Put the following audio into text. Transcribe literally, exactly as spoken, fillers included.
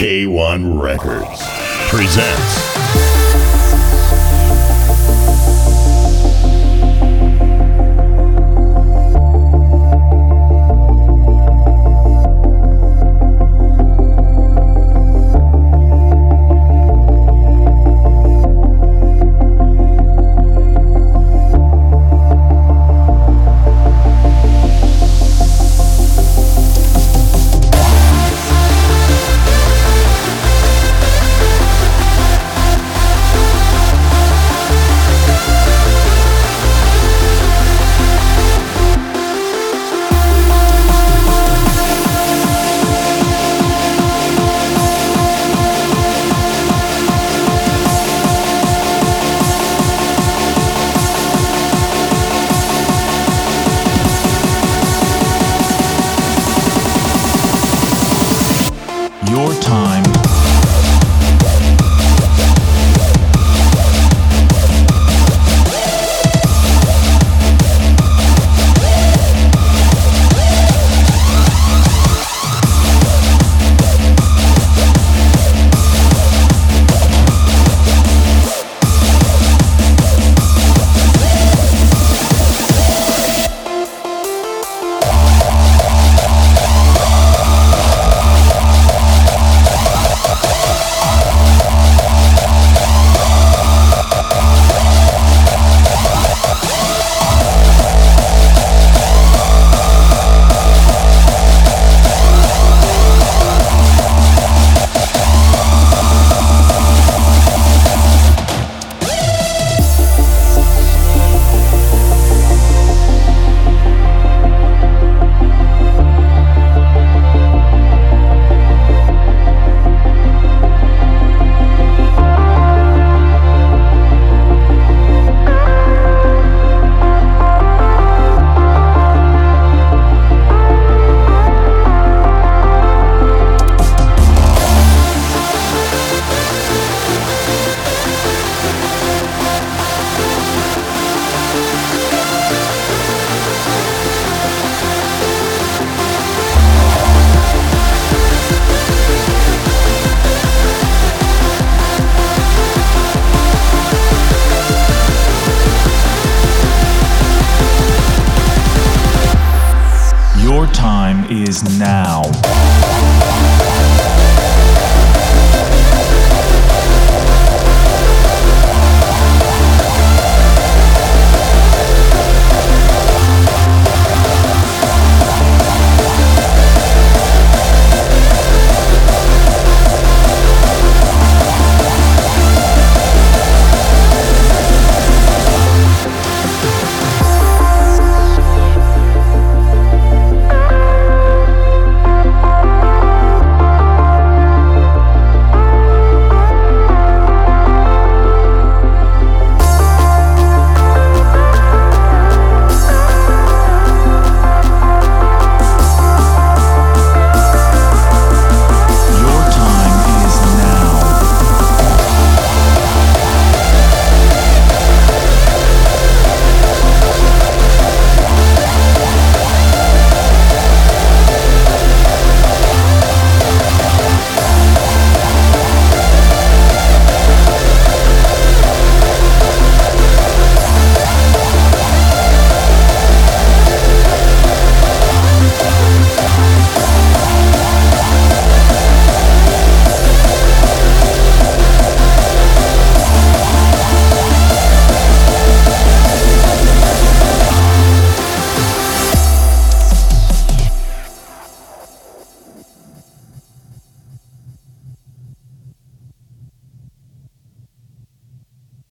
K one Records presents your time.